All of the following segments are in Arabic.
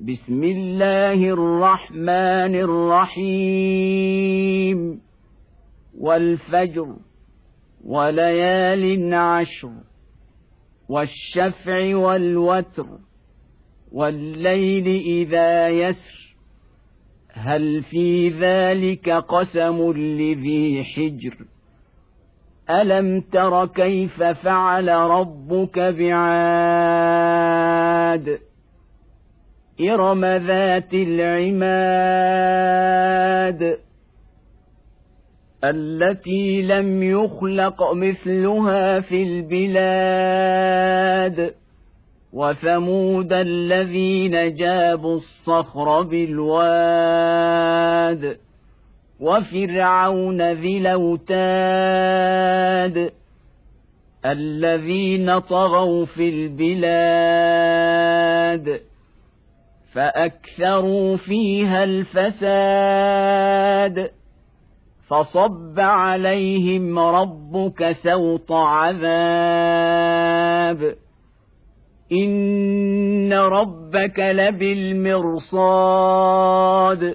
بسم الله الرحمن الرحيم والفجر وليال عشر والشفع والوتر والليل إذا يسر هل في ذلك قسم لذي حجر ألم تر كيف فعل ربك بعاد إرم ذات العماد التي لم يخلق مثلها في البلاد وثمود الذين جابوا الصخر بالواد وفرعون ذي الأوتاد الذين طغوا في البلاد فأكثروا فيها الفساد فصب عليهم ربك سوط عذاب إن ربك لبالمرصاد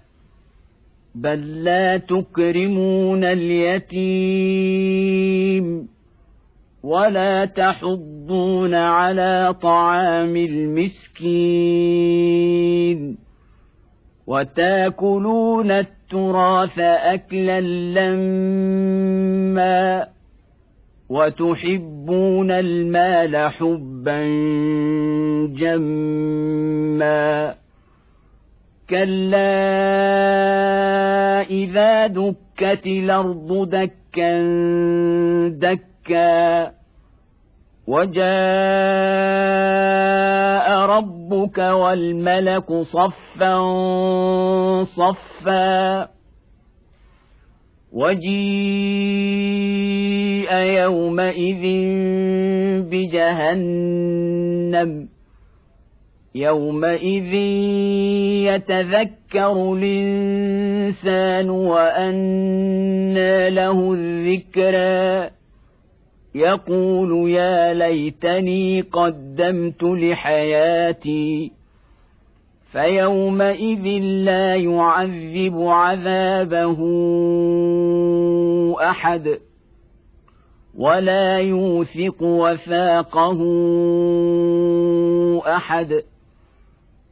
بل لا تكرمون اليتيم ولا تحضون على طعام المسكين وتأكلون التراث أكلا لما وتحبون المال حبا جما كلا إذا دكت الأرض دكا دكا وجاء ربك والملك صفا صفا وجيء يومئذ بجهنم يومئذ يتذكر الإنسان وأنى له الذكرى يقول يا ليتني قدمت لحياتي فيومئذ لا يعذب عذابه أحد ولا يوثق وثاقه أحد